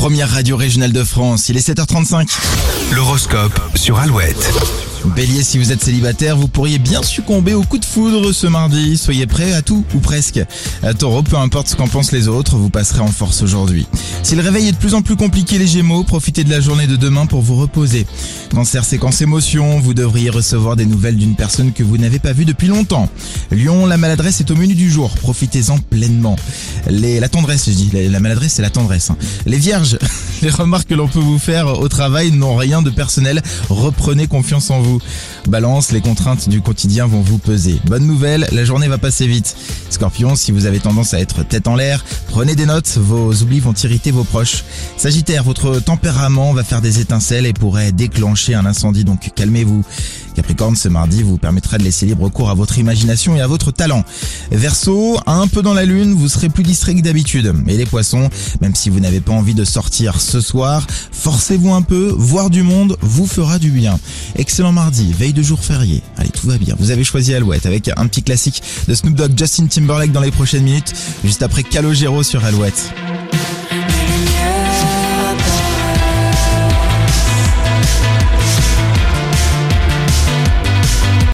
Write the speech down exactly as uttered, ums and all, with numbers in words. première radio régionale de France. Il est sept heures trente-cinq. L'horoscope sur Alouette. Bélier, si vous êtes célibataire, vous pourriez bien succomber au coup de foudre ce mardi. Soyez prêts à tout, ou presque. À Taureau, peu importe ce qu'en pensent les autres, vous passerez en force aujourd'hui. Si le réveil est de plus en plus compliqué, les Gémeaux, profitez de la journée de demain pour vous reposer. Cancer, séquence émotion, vous devriez recevoir des nouvelles d'une personne que vous n'avez pas vue depuis longtemps. Lion, la maladresse est au menu du jour, profitez-en pleinement. Les, la tendresse, je dis, la, la maladresse c'est la tendresse. Hein. Les Vierges, les remarques que l'on peut vous faire au travail n'ont rien de personnel, reprenez confiance en vous. Balance, les contraintes du quotidien vont vous peser. Bonne nouvelle, la journée va passer vite. Scorpion, si vous avez tendance à être tête en l'air, prenez des notes, vos oublis vont irriter vos proches. Sagittaire, votre tempérament va faire des étincelles et pourrait déclencher un incendie, donc calmez-vous. Capricorne, ce mardi vous permettra de laisser libre cours à votre imagination et à votre talent. Verseau, un peu dans la lune, vous serez plus distrait que d'habitude. Et les poissons, même si vous n'avez pas envie de sortir ce soir, forcez-vous un peu, voir du monde vous fera du bien. Excellent mardi, veille de jour férié. Allez, tout va bien. Vous avez choisi Alouette avec un petit classique de Snoop Dogg, Justin Timberlake dans les prochaines minutes, juste après Calogéro sur Alouette.